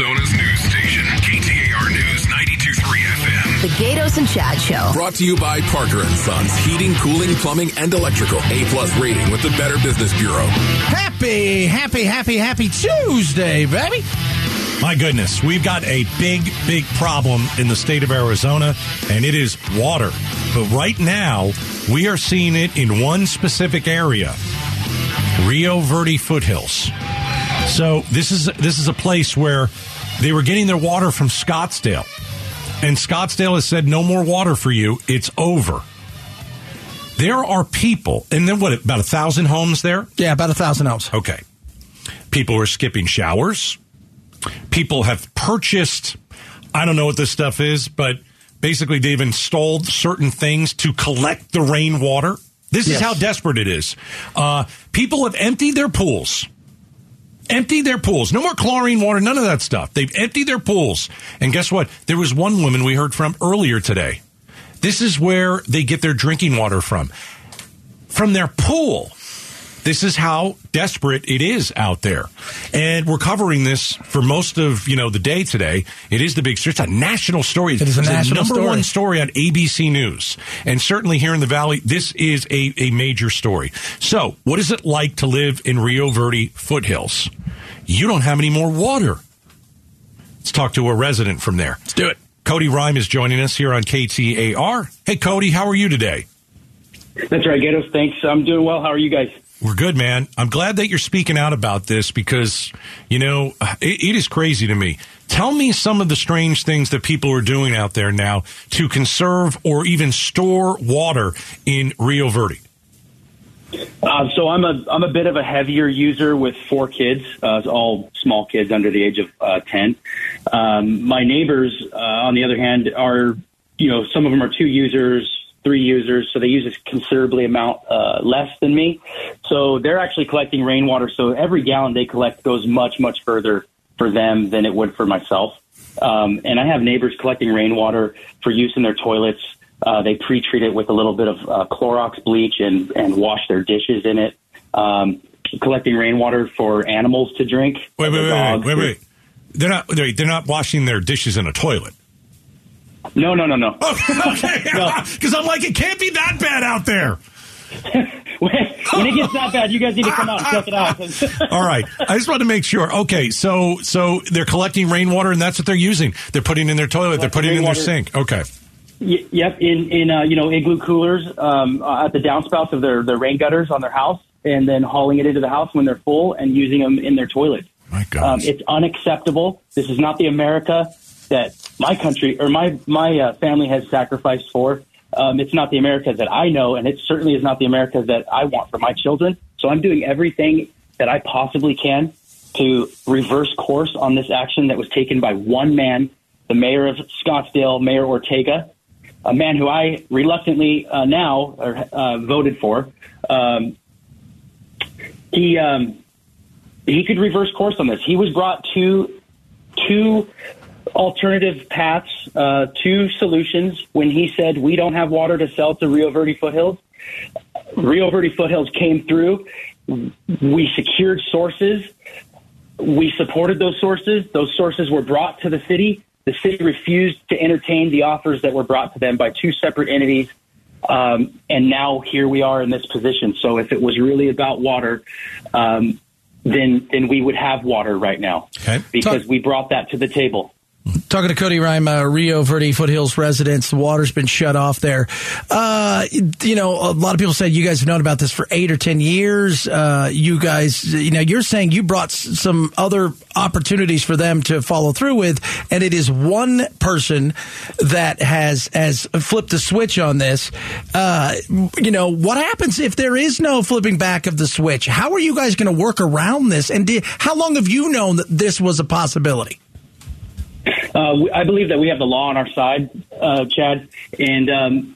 Arizona's news station, KTAR News 92.3 FM. The Gatos and Chad Show. Brought to you by Parker & Sons. Heating, cooling, plumbing, and electrical. A-plus rating with the Better Business Bureau. Happy Tuesday, baby. My goodness, we've got a big problem in the state of Arizona, and it is water. But right now, we are seeing it in one specific area, Rio Verde Foothills. So this is a place where they were getting their water from Scottsdale. And Scottsdale has said, no more water for you. It's over. There are people, and then what, about 1,000 homes there? Yeah, about 1,000 homes. Okay. People are skipping showers. People have purchased, I don't know what this stuff is, but basically they've installed certain things to collect the rainwater. This is how desperate it is. People have emptied their pools. No more chlorine water, none of that stuff. They've emptied their pools. And guess what? There was one woman we heard from earlier today. This is where they get their drinking water from their pool. This is how desperate it is out there. And we're covering this for most of, the day today. It is the big story. It's a national story. It's the number one story on ABC News. And certainly here in the Valley, this is a major story. So what is it like to live in Rio Verde Foothills? You don't have any more water. Let's talk to a resident from there. Let's do it. Cody Rhyme is joining us here on KTAR. Hey, Cody, how are you today? That's right, Gatos. Thanks. I'm doing well. How are you guys? We're good, man. I'm glad that you're speaking out about this because, it is crazy to me. Tell me some of the strange things that people are doing out there now to conserve or even store water in Rio Verde. So I'm a bit of a heavier user with 4 kids, all small kids under the age of 10. My neighbors, on the other hand, are, some of them are 2 users, 3 users, so they use a considerably amount less than me. So they're actually collecting rainwater. So every gallon they collect goes much, much further for them than it would for myself. And I have neighbors collecting rainwater for use in their toilets. They pre-treat it with a little bit of Clorox bleach and wash their dishes in it. Collecting rainwater for animals to drink. Wait. They're not washing their dishes in a toilet. No. Oh, okay. Because I'm like, it can't be that bad out there. When it gets that bad, you guys need to come out and check it out. All right. I just want to make sure. Okay, so they're collecting rainwater, and that's what they're using. They're putting in their toilet. They're putting in their sink. Okay. Yep, in igloo coolers at the downspouts of their rain gutters on their house, and then hauling it into the house when they're full and using them in their toilet. My God. It's unacceptable. This is not the America that my country or my family has sacrificed for. It's not the America that I know, and it certainly is not the America that I want for my children. So I'm doing everything that I possibly can to reverse course on this action that was taken by one man, the mayor of Scottsdale, Mayor Ortega, a man who I reluctantly voted for. He could reverse course on this. He was brought to alternative paths, to solutions when he said we don't have water to sell to Rio Verde Foothills. Rio Verde Foothills came through. We secured sources. We supported those sources. Those sources were brought to the city. The city refused to entertain the offers that were brought to them by 2 separate entities. And now here we are in this position. So if it was really about water, then we would have water right now because we brought that to the table. Talking to Cody Rhyme, Rio Verde Foothills residents, the water's been shut off there. A lot of people said you guys have known about this for 8 or 10 years. You guys, you're saying you brought some other opportunities for them to follow through with, and it is one person that has flipped the switch on this. What happens if there is no flipping back of the switch? How are you guys going to work around this? And how long have you known that this was a possibility? I believe that we have the law on our side, Chad, and,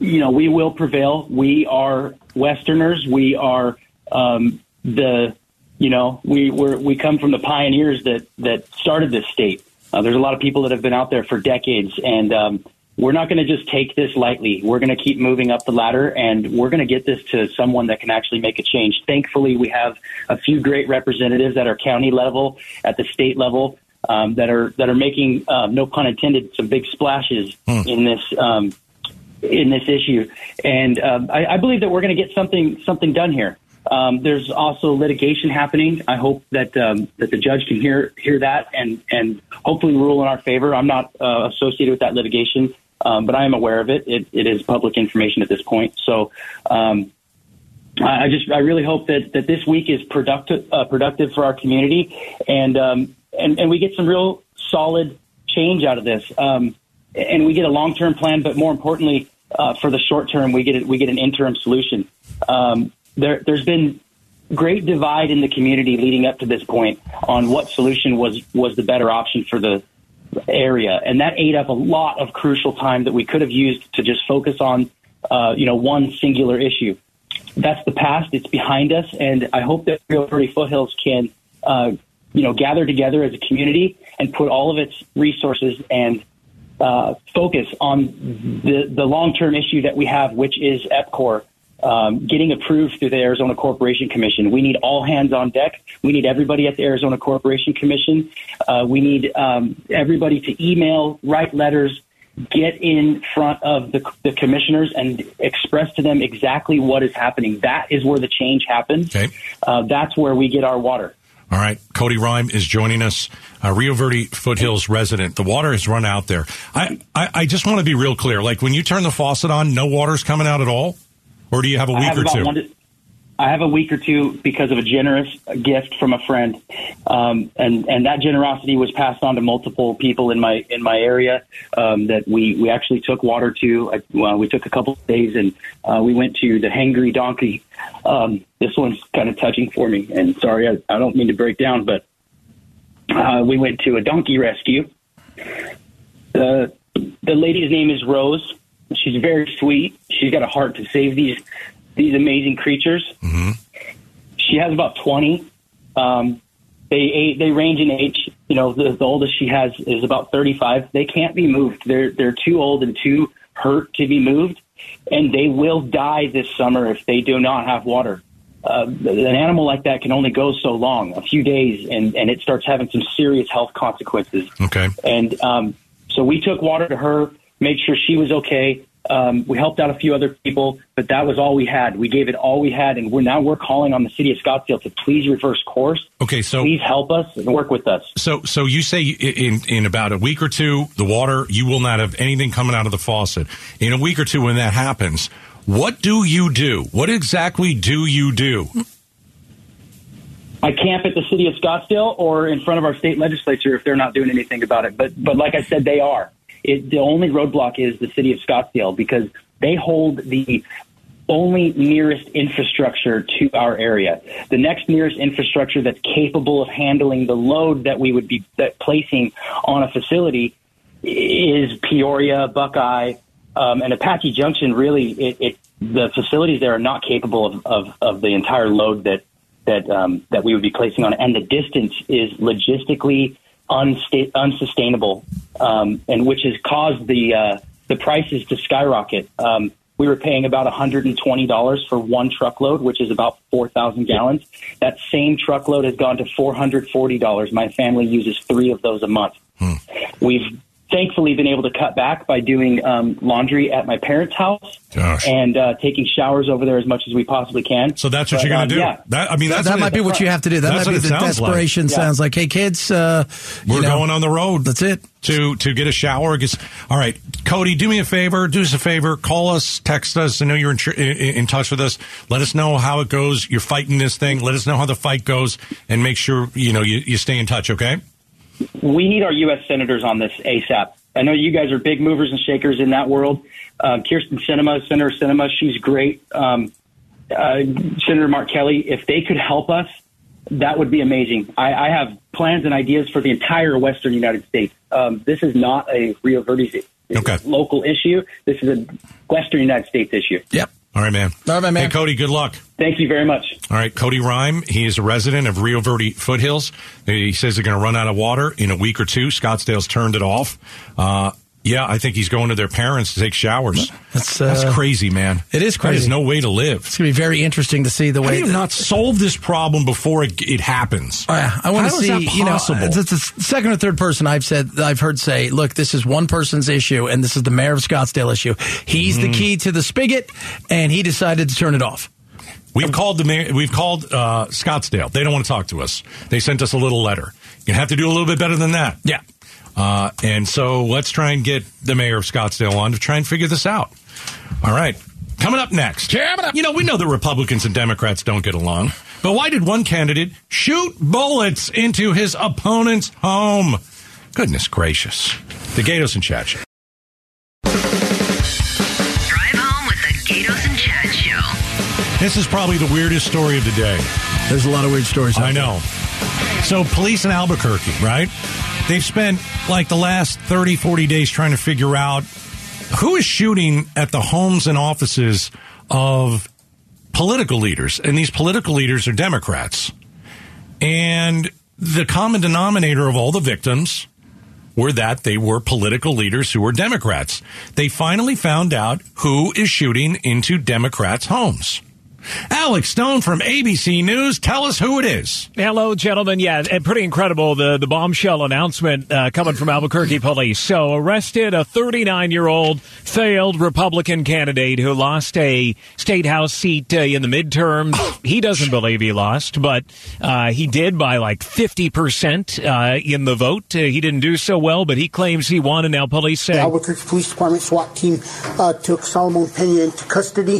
we will prevail. We are Westerners. We are we come from the pioneers that started this state. There's a lot of people that have been out there for decades, and we're not going to just take this lightly. We're going to keep moving up the ladder, and we're going to get this to someone that can actually make a change. Thankfully, we have a few great representatives at our county level, at the state level, that are making, no pun intended, some big splashes in this issue. And I believe that we're going to get something done here. There's also litigation happening. I hope that the judge can hear that and hopefully rule in our favor. I'm not associated with that litigation, but I am aware of it. It is public information at this point. So I really hope that this week is productive for our community, and we get some real solid change out of this, and we get a long-term plan. But more importantly, for the short term, we get an interim solution. There's been great divide in the community leading up to this point on what solution was the better option for the area. And that ate up a lot of crucial time that we could have used to just focus on, one singular issue. That's the past. It's behind us. And I hope that Rio Verde Foothills can, gather together as a community and put all of its resources and focus on the long-term issue that we have, which is EPCOR. Getting approved through the Arizona Corporation Commission. We need all hands on deck. We need everybody at the Arizona Corporation Commission. We need everybody to email, write letters, get in front of the commissioners and express to them exactly what is happening. That is where the change happens. Okay. That's where we get our water. All right. Cody Rhyme is joining us, a Rio Verde Foothills resident. The water has run out there. I just want to be real clear. Like, when you turn the faucet on, no water's coming out at all? Or do you have a week or two? I have a week or two because of a generous gift from a friend, and that generosity was passed on to multiple people in my area that we actually took water to. We took a couple of days, and we went to the Hangry Donkey. This one's kind of touching for me, and sorry, I don't mean to break down, but we went to a donkey rescue. The lady's name is Rose. She's very sweet. She's got a heart to save these amazing creatures. Mm-hmm. She has about 20. They range in age. The oldest she has is about 35. They can't be moved. They're too old and too hurt to be moved, and they will die this summer if they do not have water. An animal like that can only go so long, a few days, and it starts having some serious health consequences. Okay. And so we took water to her. Made sure she was okay. We helped out a few other people, but that was all we had. We gave it all we had, and now we're calling on the city of Scottsdale to please reverse course. Okay, so please help us and work with us. So you say in about a week or two, the water, you will not have anything coming out of the faucet. In a week or two, when that happens, what do you do? What exactly do you do? I camp at the city of Scottsdale or in front of our state legislature if they're not doing anything about it. But like I said, they are. The only roadblock is the city of Scottsdale because they hold the only nearest infrastructure to our area. The next nearest infrastructure that's capable of handling the load that we would be placing on a facility is Peoria, Buckeye, and Apache Junction. Really, the facilities there are not capable of the entire load that we would be placing on it. And the distance is logistically unsustainable, and which has caused the prices to skyrocket. We were paying about $120 for one truckload, which is about 4,000 gallons. That same truckload has gone to $440. My family uses 3 of those a month. We've thankfully been able to cut back by doing laundry at my parents' house. Gosh. And taking showers over there as much as we possibly can. So that's what you're going to do. Yeah. That might be what you have to do. That might be the desperation. Like. Yeah. Sounds like, hey, kids, we're going on the road. That's it. To get a shower. All right, Cody, do me a favor. Do us a favor. Call us, text us. I know you're in touch with us. Let us know how it goes. You're fighting this thing. Let us know how the fight goes, and make sure you stay in touch, okay? We need our U.S. senators on this ASAP. I know you guys are big movers and shakers in that world. Kirsten Sinema, Senator Sinema, she's great. Senator Mark Kelly, if they could help us, that would be amazing. I have plans and ideas for the entire Western United States. This is not a Rio Verde local issue. This is a Western United States issue. Yep. All right, man. All right, man. Hey, Cody, good luck. Thank you very much. All right, Cody Rhyme. He is a resident of Rio Verde Foothills. He says they're going to run out of water in a week or two. Scottsdale's turned it off. Yeah, I think he's going to their parents to take showers. That's crazy, man. It is crazy. There's no way to live. It's going to be very interesting to see the way. How do you not solve this problem before it happens? I want to see. How is that possible? It's the second or third person I've heard say, "Look, this is one person's issue, and this is the mayor of Scottsdale issue. He's the key to the spigot, and he decided to turn it off." We've called Scottsdale. They don't want to talk to us. They sent us a little letter. You have to do a little bit better than that. Yeah. And so let's try and get the mayor of Scottsdale on to try and figure this out. All right. Coming up next. We know that Republicans and Democrats don't get along. But why did one candidate shoot bullets into his opponent's home? Goodness gracious. The Gatos and Chad Show. Drive home with the Gatos and Chad Show. This is probably the weirdest story of the day. There's a lot of weird stories. I know. So police in Albuquerque, right? They've spent like the last 30, 40 days trying to figure out who is shooting at the homes and offices of political leaders. And these political leaders are Democrats. And the common denominator of all the victims were that they were political leaders who were Democrats. They finally found out who is shooting into Democrats' homes. Alex Stone from ABC News, tell us who it is. Hello, gentlemen. Yeah, and pretty incredible, the bombshell announcement coming from Albuquerque police. So arrested a 39-year-old failed Republican candidate who lost a state house seat in the midterms. He doesn't believe he lost, but he did by like 50% in the vote. He didn't do so well, but he claims he won, and now police say... The Albuquerque Police Department SWAT team took Solomon Peña into custody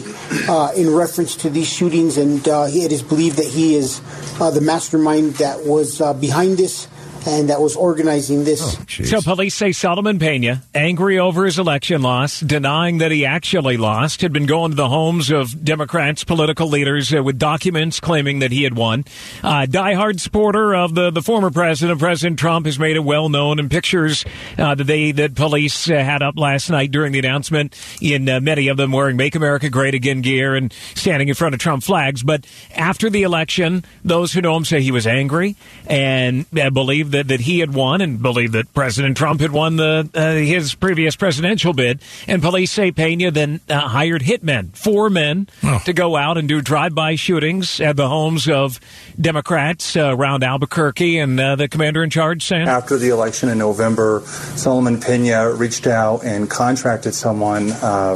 in reference to these shootings, and it is believed that he is the mastermind that was behind this and that was organizing this. Oh, so police say Solomon Peña, angry over his election loss, denying that he actually lost, had been going to the homes of Democrats, political leaders, with documents claiming that he had won. Diehard supporter of the former president, President Trump, has made it well known in pictures that police had up last night during the announcement, in many of them wearing Make America Great Again gear and standing in front of Trump flags. But after the election, those who know him say he was angry and believed that he had won, and believed that President Trump had won his previous presidential bid. And police say Peña then hired hitmen, four men, to go out and do drive-by shootings at the homes of Democrats around Albuquerque. And the commander in charge saying, after the election in November, Solomon Peña reached out and contracted someone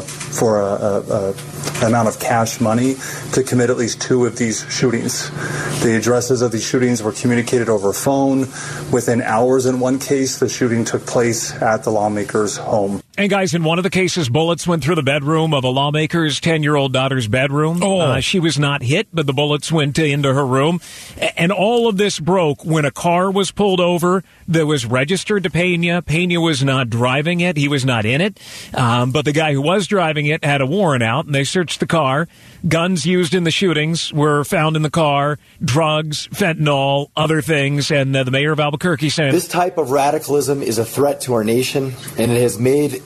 for an amount of cash money to commit at least two of these shootings. The addresses of these shootings were communicated over phone. Within hours, in one case, the shooting took place at the lawmaker's home. And guys, in one of the cases, bullets went through the bedroom of a lawmaker's 10-year-old daughter's bedroom. Oh. She was not hit, but the bullets went into her room. And all of this broke when a car was pulled over that was registered to Peña. Peña was not driving it. He was not in it. But the guy who was driving it had a warrant out, and they searched the car. Guns used in the shootings were found in the car, drugs, fentanyl, other things. And the mayor of Albuquerque saying, this type of radicalism is a threat to our nation, and it has made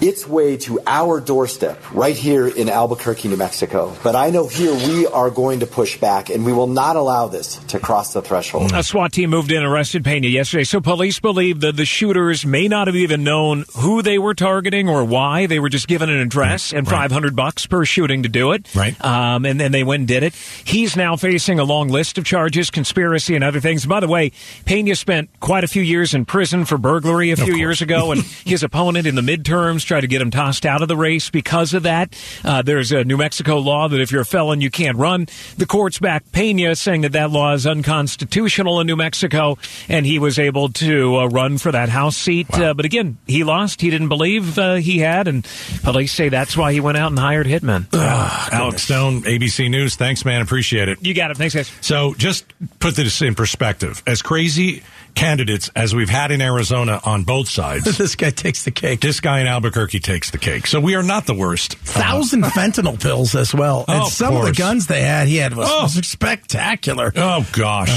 its way to our doorstep right here in Albuquerque, New Mexico. But I know here we are going to push back, and we will not allow this to cross the threshold. A SWAT team moved in and arrested Peña yesterday. So police believe that the shooters may not have even known who they were targeting or why. They were just given an address and $500 per shooting to do it. Right. And then they went and did it. He's now facing a long list of charges, conspiracy and other things. By the way, Peña spent quite a few years in prison for burglary a few years ago, and his opponent in the midterms try to get him tossed out of the race because of that. There's a New Mexico law that if you're a felon, you can't run. The courts backed Peña, saying that law is unconstitutional in New Mexico, and he was able to run for that House seat. Wow. But again, he lost. He didn't believe he had, and police say that's why he went out and hired hitmen. Alex Stone, ABC News. Thanks, man. Appreciate it. You got it. Thanks, guys. So just put this in perspective. As crazy candidates as we've had in Arizona on both sides. This guy takes the cake. This guy in Albuquerque takes the cake. So we are not the worst. 1,000 fentanyl pills as well. And of the guns they had, was spectacular. Oh, gosh.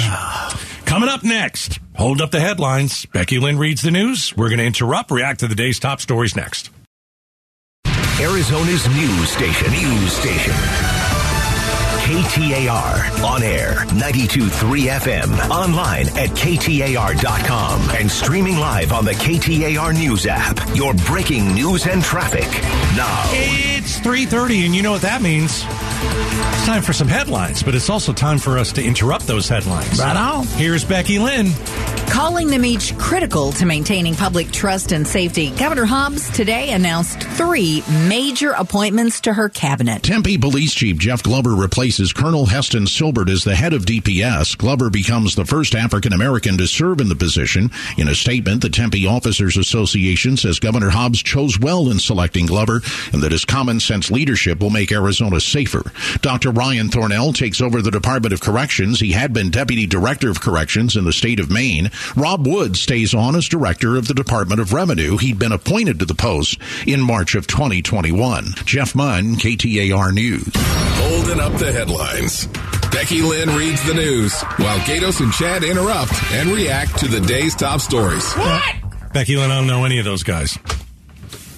Coming up next, hold up the headlines. Becky Lynn reads the news. We're going to interrupt, react to the day's top stories next. Arizona's news station. KTAR. On air, 92.3 FM. Online at KTAR.com. And streaming live on the KTAR News app. Your breaking news and traffic. Now. It's 3:30, and you know what that means. It's time for some headlines, but it's also time for us to interrupt those headlines. Right on. Here's Becky Lynn. Calling them each critical to maintaining public trust and safety, Governor Hobbs today announced 3 major appointments to her cabinet. Tempe Police Chief Jeff Glover replaces Colonel Heston Silbert as the head of DPS. Glover becomes the first African-American to serve in the position. In a statement, the Tempe Officers Association says Governor Hobbs chose well in selecting Glover and that his common-sense leadership will make Arizona safer. Dr. Ryan Thornell takes over the Department of Corrections. He had been Deputy Director of Corrections in the state of Maine. Rob Wood stays on as Director of the Department of Revenue. He'd been appointed to the post in March of 2021. Jeff Munn, KTAR News. Holding up the headlines. Becky Lynn reads the news while Gatos and Chad interrupt and react to the day's top stories. What? Becky Lynn, I don't know any of those guys.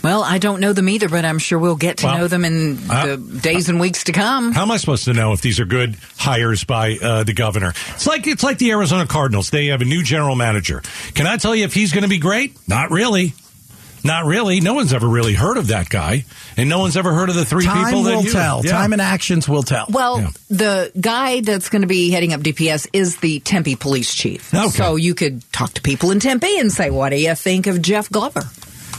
Well, I don't know them either, but I'm sure we'll get to know them in the days and weeks to come. How am I supposed to know if these are good hires by the governor? It's like the Arizona Cardinals. They have a new general manager. Can I tell you if he's going to be great? Not really. Not really. No one's ever really heard of that guy, and no one's ever heard of the 3 Time people that will tell. Yeah. Time and actions will tell. Well, The guy that's going to be heading up DPS is the Tempe Police Chief. Okay. So you could talk to people in Tempe and say, what do you think of Jeff Glover?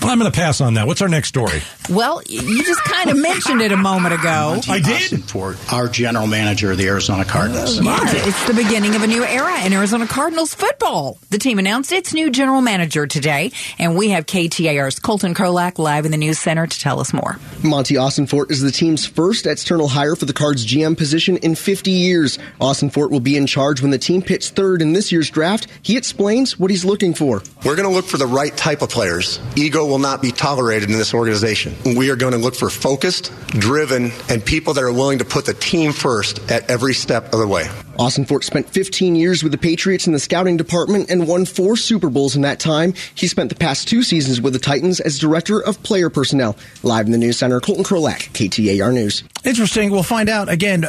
Well, I'm going to pass on that. What's our next story? Well, you just kind of mentioned it a moment ago. Monti I did. Ossenfort, our general manager of the Arizona Cardinals. It's the beginning of a new era in Arizona Cardinals football. The team announced its new general manager today, and we have KTAR's Colton Krolak live in the news center to tell us more. Monti Ossenfort is the team's first external hire for the Cards GM position in 50 years. Ossenfort will be in charge when the team picks third in this year's draft. He explains what he's looking for. We're going to look for the right type of players. Ego will not be tolerated in this organization. We are going to look for focused, driven, and people that are willing to put the team first at every step of the way. Ossenfort spent 15 years with the Patriots in the scouting department and won 4 Super Bowls in that time. He spent the past 2 seasons with the Titans as director of player personnel. Live in the news center, Colton Krolak, KTAR News. Interesting. We'll find out. Again,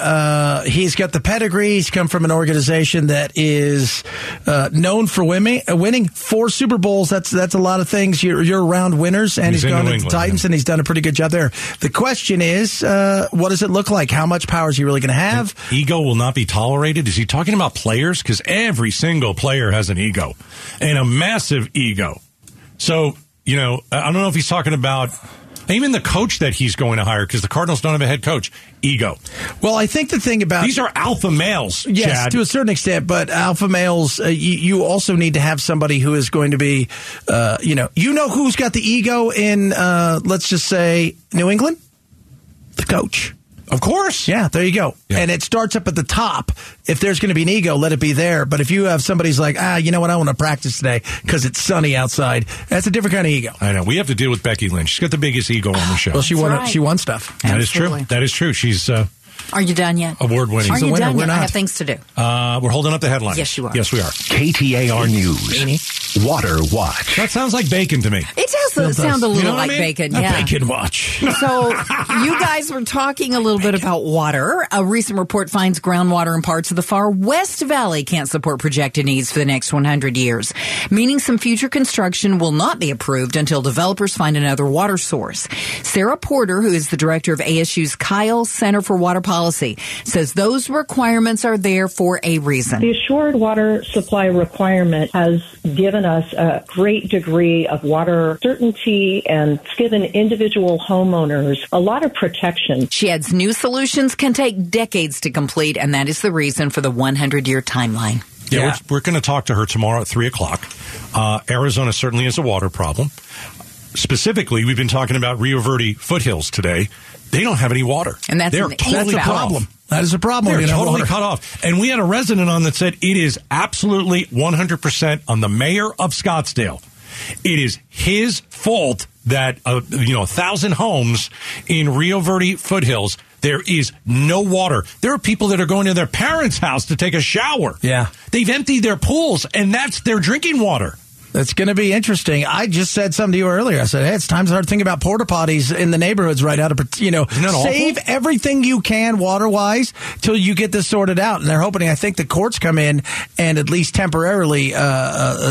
he's got the pedigree. He's come from an organization that is known for winning 4 Super Bowls. That's a lot of things. You're around winners, and he's gone to the Titans, and he's done a pretty good job there. The question is, what does it look like? How much power is he really going to have? An ego will not be tolerated. Is he talking about players? Because every single player has an ego, and a massive ego. So, I don't know if he's talking about even the coach that he's going to hire, because the Cardinals don't have a head coach. Ego. Well, I think the thing about... These are alpha males, yes, Chad. To a certain extent, but alpha males, you also need to have somebody who is going to be, who's got the ego in, let's just say, New England? The coach. Of course. Yeah, there you go. Yeah. And it starts up at the top. If there's going to be an ego, let it be there. But if you have somebody's like, you know what, I want to practice today because it's sunny outside, that's a different kind of ego. I know. We have to deal with Becky Lynn. She's got the biggest ego on the show. Well, she won stuff. Absolutely. That is true. She's... Are you done yet? Award-winning. Are you done yet? I have things to do. We're holding up the headlines. Yes, you are. Yes, we are. KTAR News. Water Watch. That sounds like bacon to me. It does sound a little like bacon, yeah. A bacon watch. So you guys were talking a little bit about water. A recent report finds groundwater in parts of the far West Valley can't support projected needs for the next 100 years, meaning some future construction will not be approved until developers find another water source. Sarah Porter, who is the director of ASU's Kyle Center for Water Policy, says those requirements are there for a reason. The assured water supply requirement has given us a great degree of water certainty and it's given individual homeowners a lot of protection. She adds new solutions can take decades to complete, and that is the reason for the 100-year timeline. Yeah. We're going to talk to her tomorrow at 3 o'clock. Arizona certainly has a water problem. Specifically, we've been talking about Rio Verde Foothills today. They don't have any water. And that's a problem. That is a problem. They're totally cut off. And we had a resident on that said it is absolutely 100% on the mayor of Scottsdale. It is his fault that 1,000 homes in Rio Verde Foothills, there is no water. There are people that are going to their parents' house to take a shower. Yeah. They've emptied their pools, and that's their drinking water. It's going to be interesting. I just said something to you earlier. I said, hey, it's time to start thinking about porta potties in the neighborhoods right now to, you know, save awful? Everything you can water-wise till you get this sorted out. And they're hoping, I think the courts come in and at least temporarily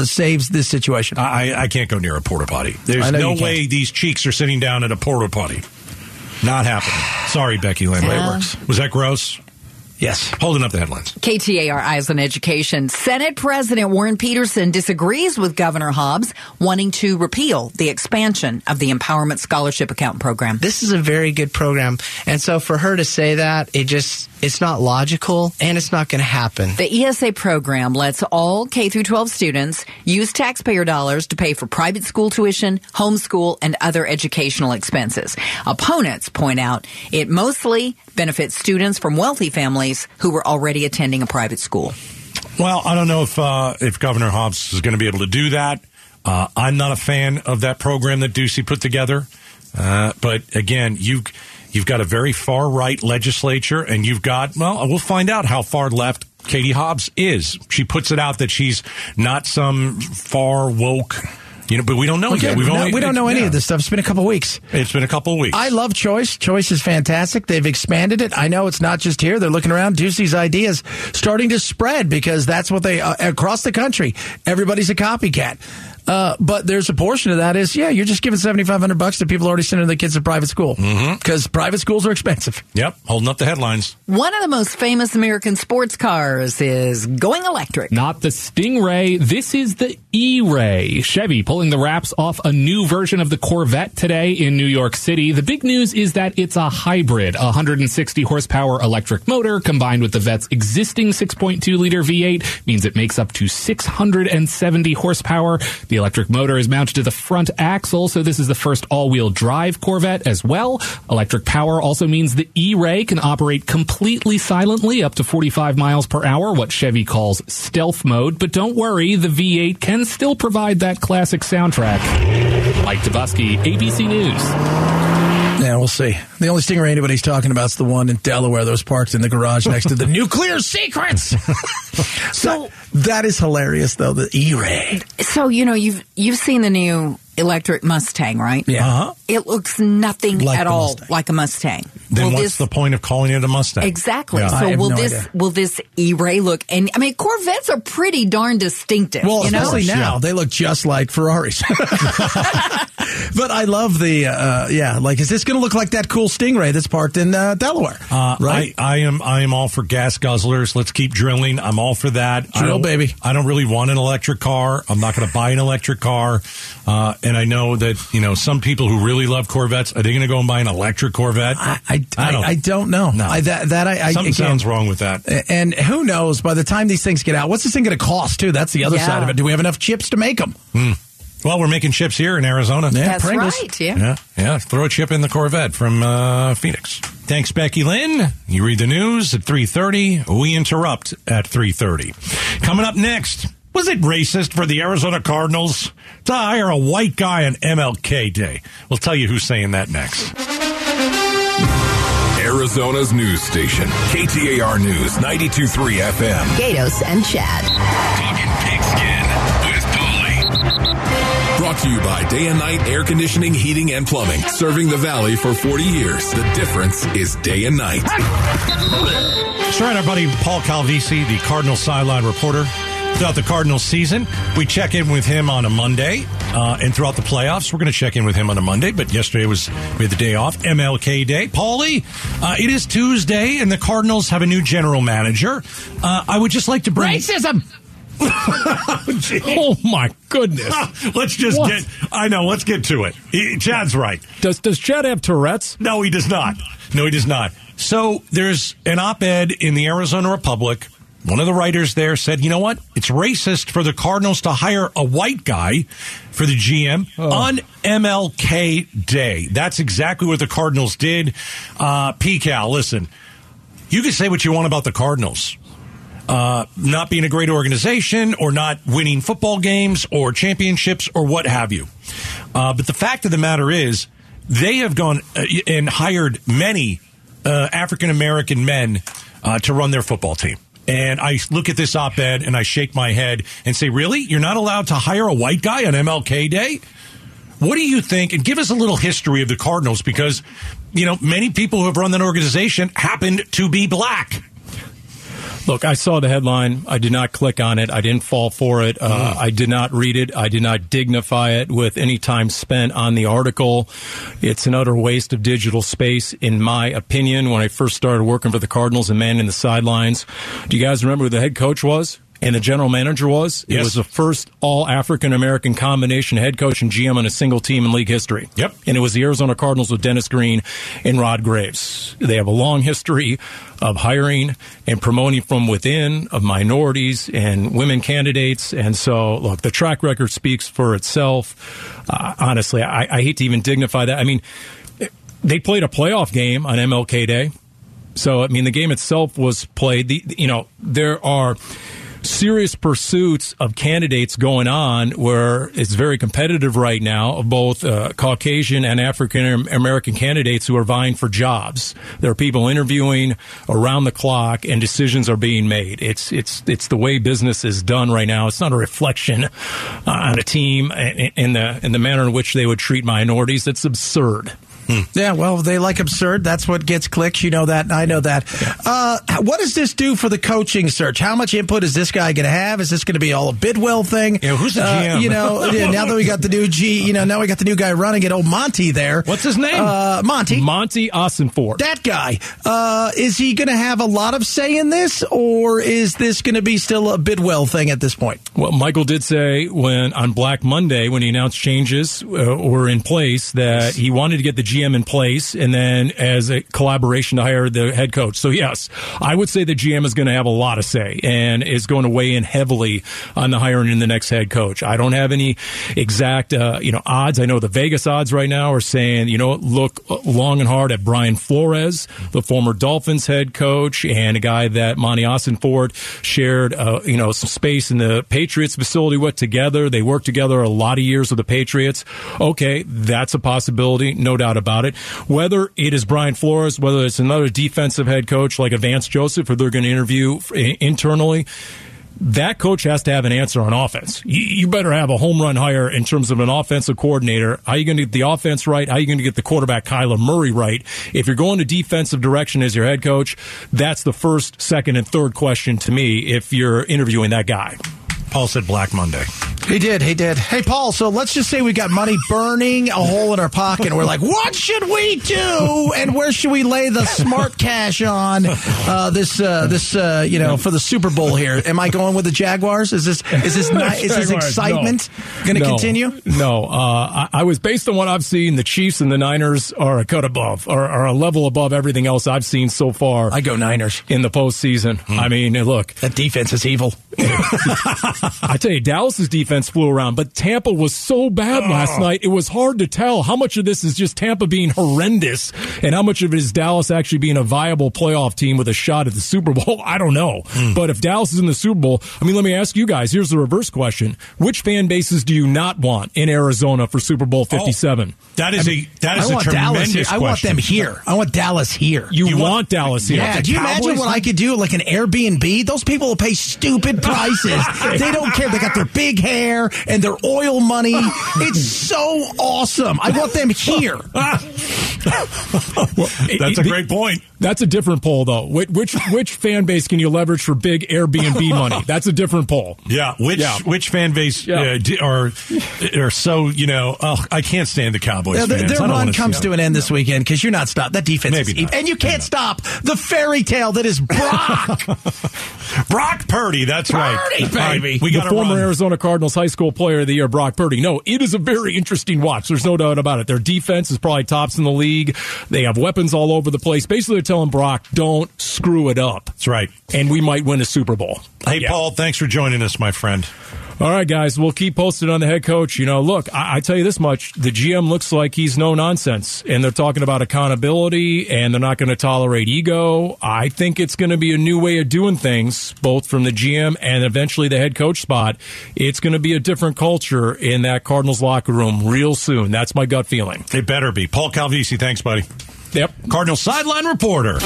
saves this situation. I can't go near a porta potty. There's no way these cheeks are sitting down at a porta potty. Not happening. Sorry, Becky Lynn. Yeah. It works. Was that gross? Yes. Holding up the headlines. KTAR Eyes on Education. Senate President Warren Peterson disagrees with Governor Hobbs wanting to repeal the expansion of the Empowerment Scholarship Account Program. This is a very good program. And so for her to say that, it's not logical and it's not going to happen. The ESA program lets all K-12 students use taxpayer dollars to pay for private school tuition, homeschool, and other educational expenses. Opponents point out it mostly benefits students from wealthy families who were already attending a private school. Well, I don't know if Governor Hobbs is going to be able to do that. I'm not a fan of that program that Ducey put together. But again, You've got a very far-right legislature, and you've got, well, we'll find out how far left Katie Hobbs is. She puts it out that she's not some far woke, but we don't know yet. We don't know any of this stuff. It's been a couple weeks. I love Choice. Choice is fantastic. They've expanded it. I know it's not just here. They're looking around. Ducey's ideas starting to spread because that's what they, across the country, everybody's a copycat. But there's a portion of that is, you're just giving $7,500 to people already sending their kids to private school because private schools are expensive. Yep. Holding up the headlines. One of the most famous American sports cars is going electric. Not the Stingray. This is the E-Ray. Chevy pulling the wraps off a new version of the Corvette today in New York City. The big news is that it's a hybrid, 160 horsepower electric motor combined with the Vet's existing 6.2 liter V8 means it makes up to 670 horsepower. The electric motor is mounted to the front axle, so this is the first all-wheel drive Corvette as well. Electric power also means the E-Ray can operate completely silently up to 45 miles per hour, what Chevy calls stealth mode. But don't worry, the V8 can still provide that classic soundtrack. Mike Dubusky, ABC News. Yeah, we'll see. The only Stingray anybody's talking about is the one in Delaware that was parked in the garage next to the Nuclear Secrets. So that is hilarious, though, the E-Ray. So, you've seen the new electric Mustang, right? Yeah. Uh-huh. It looks nothing like at all like a Mustang. Then what's the point of calling it a Mustang? Exactly. Yeah, so will this E-Ray look? And I mean, Corvettes are pretty darn distinctive. Well, especially now, they look just like Ferraris. But I love the is this going to look like that cool Stingray that's parked in Delaware? Right. I am all for gas guzzlers. Let's keep drilling. I'm all for that. Drill, baby. I don't really want an electric car. I'm not going to buy an electric car. And I know that, some people who really love Corvettes, are they going to go and buy an electric Corvette? I don't know. No. Something sounds wrong with that. And who knows, by the time these things get out, what's this thing going to cost, too? That's the other side of it. Do we have enough chips to make them? Mm. Well, we're making chips here in Arizona. Yeah, that's Pringles. Right, Yeah, throw a chip in the Corvette from Phoenix. Thanks, Becky Lynn. You read the news at 3:30. We interrupt at 3:30. Coming up next... Was it racist for the Arizona Cardinals to hire a white guy on MLK Day? We'll tell you who's saying that next. Arizona's news station, KTAR News, 92.3 FM. Gatos and Chad. Talking pigskin with Dooley. Brought to you by Day and Night Air Conditioning, Heating, and Plumbing. Serving the Valley for 40 years. The difference is day and night. That's right, our buddy Paul Calvisi, the Cardinal sideline reporter. Throughout the Cardinals season, we check in with him on a Monday, and throughout the playoffs, we're going to check in with him on a Monday, but yesterday we had the day off, MLK Day. Paulie, it is Tuesday, and the Cardinals have a new general manager. I would just like to bring... Racism! Oh, my goodness. Let's get to it. Chad's right. Does Chad have Tourette's? No, he does not. So there's an op-ed in the Arizona Republic. One of the writers there said, you know what? It's racist for the Cardinals to hire a white guy for the GM on MLK Day. That's exactly what the Cardinals did. P-Cal, listen, you can say what you want about the Cardinals. Not being a great organization or not winning football games or championships or what have you. But the fact of the matter is they have gone and hired many African-American men to run their football team. And I look at this op-ed and I shake my head and say, really? You're not allowed to hire a white guy on MLK Day? What do you think? And give us a little history of the Cardinals, because, you know, many people who have run that organization happened to be black. Look, I saw the headline. I did not click on it. I didn't fall for it. I did not read it. I did not dignify it with any time spent on the article. It's an utter waste of digital space, in my opinion. When I first started working for the Cardinals and manning the sidelines, do you guys remember who the head coach was? And the general manager was? Yes. It was the first all-African-American combination head coach and GM on a single team in league history. Yep. And it was the Arizona Cardinals with Dennis Green and Rod Graves. They have a long history of hiring and promoting from within of minorities and women candidates. And so, look, the track record speaks for itself. Honestly, I hate to even dignify that. I mean, they played a playoff game on MLK Day. So, I mean, the game itself was played. There are serious pursuits of candidates going on where it's very competitive right now of both Caucasian and African American candidates who are vying for jobs. There are people interviewing around the clock and decisions are being made. It's the way business is done right now. It's not a reflection on a team in the manner in which they would treat minorities. It's absurd. Yeah, well, they like absurd. That's what gets clicks. You know that. I know that. What does this do for the coaching search? How much input is this guy going to have? Is this going to be all a Bidwell thing? Yeah, who's the GM? Now that we got the new now we got the new guy running it, old Monty there. What's his name? Monti Ossenfort. That guy. Is he going to have a lot of say in this, or is this going to be still a Bidwell thing at this point? Well, Michael did say on Black Monday when he announced changes were in place that he wanted to get the GM in place and then as a collaboration to hire the head coach. So yes, I would say the GM is going to have a lot of say and is going to weigh in heavily on the hiring in the next head coach. I don't have any exact odds. I know the Vegas odds right now are saying, look long and hard at Brian Flores, the former Dolphins head coach and a guy that Monti Ossenfort shared some space in the Patriots facility with together. They worked together a lot of years with the Patriots. Okay, that's a possibility, no doubt about it. Whether it is Brian Flores, whether it's another defensive head coach like a Vance Joseph, or they're going to interview internally, that coach has to have an answer on offense. You better have a home run hire in terms of an offensive coordinator. How are you going to get the offense right? How are you going to get the quarterback, Kyler Murray, right? If you're going to defensive direction as your head coach, that's the first, second, and third question to me if you're interviewing that guy. Paul said Black Monday. He did. Hey, Paul, so let's just say we got money burning a hole in our pocket, and we're like, what should we do, and where should we lay the smart cash on for the Super Bowl here? Am I going with the Jaguars? Is this excitement going to continue? No. I was, based on what I've seen, the Chiefs and the Niners are a cut above, or a level above everything else I've seen so far. I go Niners. In the postseason. I mean, look. That defense is evil. I tell you, Dallas's defense flew around, but Tampa was so bad last night, it was hard to tell how much of this is just Tampa being horrendous and how much of it is Dallas actually being a viable playoff team with a shot at the Super Bowl. I don't know. But if Dallas is in the Super Bowl, I mean, let me ask you guys, here's the reverse question. Which fan bases do you not want in Arizona for Super Bowl 57? That is a tremendous question. I want them here. I want Dallas here. You want Dallas here. Yeah, do you imagine what I could do, like an Airbnb? Those people will pay stupid prices. They don't care. They got their big hair and their oil money. It's so awesome. I want them here. Well, that's a great point. That's a different poll, though. Which fan base can you leverage for big Airbnb money? That's a different poll. Yeah. Which fan base are so, I can't stand the Cowboys fans. Their run comes to an end this weekend because you're not stopped. That defense is not. And you can't stop the fairy tale that is Brock. Brock Purdy. That's right. Purdy, baby. Right, the former Arizona Cardinals high school player of the year, Brock Purdy. No, it is a very interesting watch. There's no doubt about it. Their defense is probably tops in the league. They have weapons all over the place. Basically, they're telling Brock, don't screw it up. That's right. And we might win a Super Bowl. Hey, Paul, thanks for joining us, my friend. All right, guys, we'll keep posted on the head coach. Look, I tell you this much. The GM looks like he's no nonsense, and they're talking about accountability, and they're not going to tolerate ego. I think it's going to be a new way of doing things, both from the GM and eventually the head coach spot. It's going to be a different culture in that Cardinals locker room real soon. That's my gut feeling. It better be. Paul Calvisi, thanks, buddy. Yep. Cardinals sideline reporter.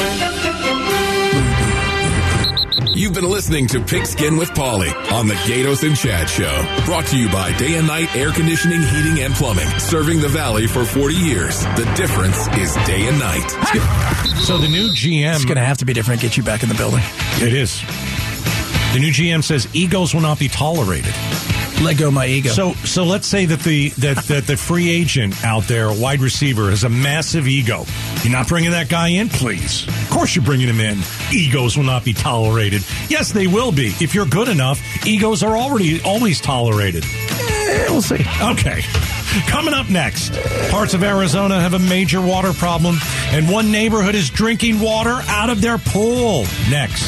You've been listening to Pigskin with Paulie on the Gatos and Chad Show. Brought to you by Day and Night Air Conditioning, Heating, and Plumbing. Serving the Valley for 40 years. The difference is day and night. So the new GM... It's going to have to be different. Get you back in the building. It is. The new GM says egos will not be tolerated. Let go my ego. So let's say that the free agent out there, a wide receiver, has a massive ego. You're not bringing that guy in, please. Of course you're bringing him in. Egos will not be tolerated. Yes, they will be. If you're good enough, egos are always tolerated. We'll see. Okay. Coming up next, parts of Arizona have a major water problem, and one neighborhood is drinking water out of their pool. Next.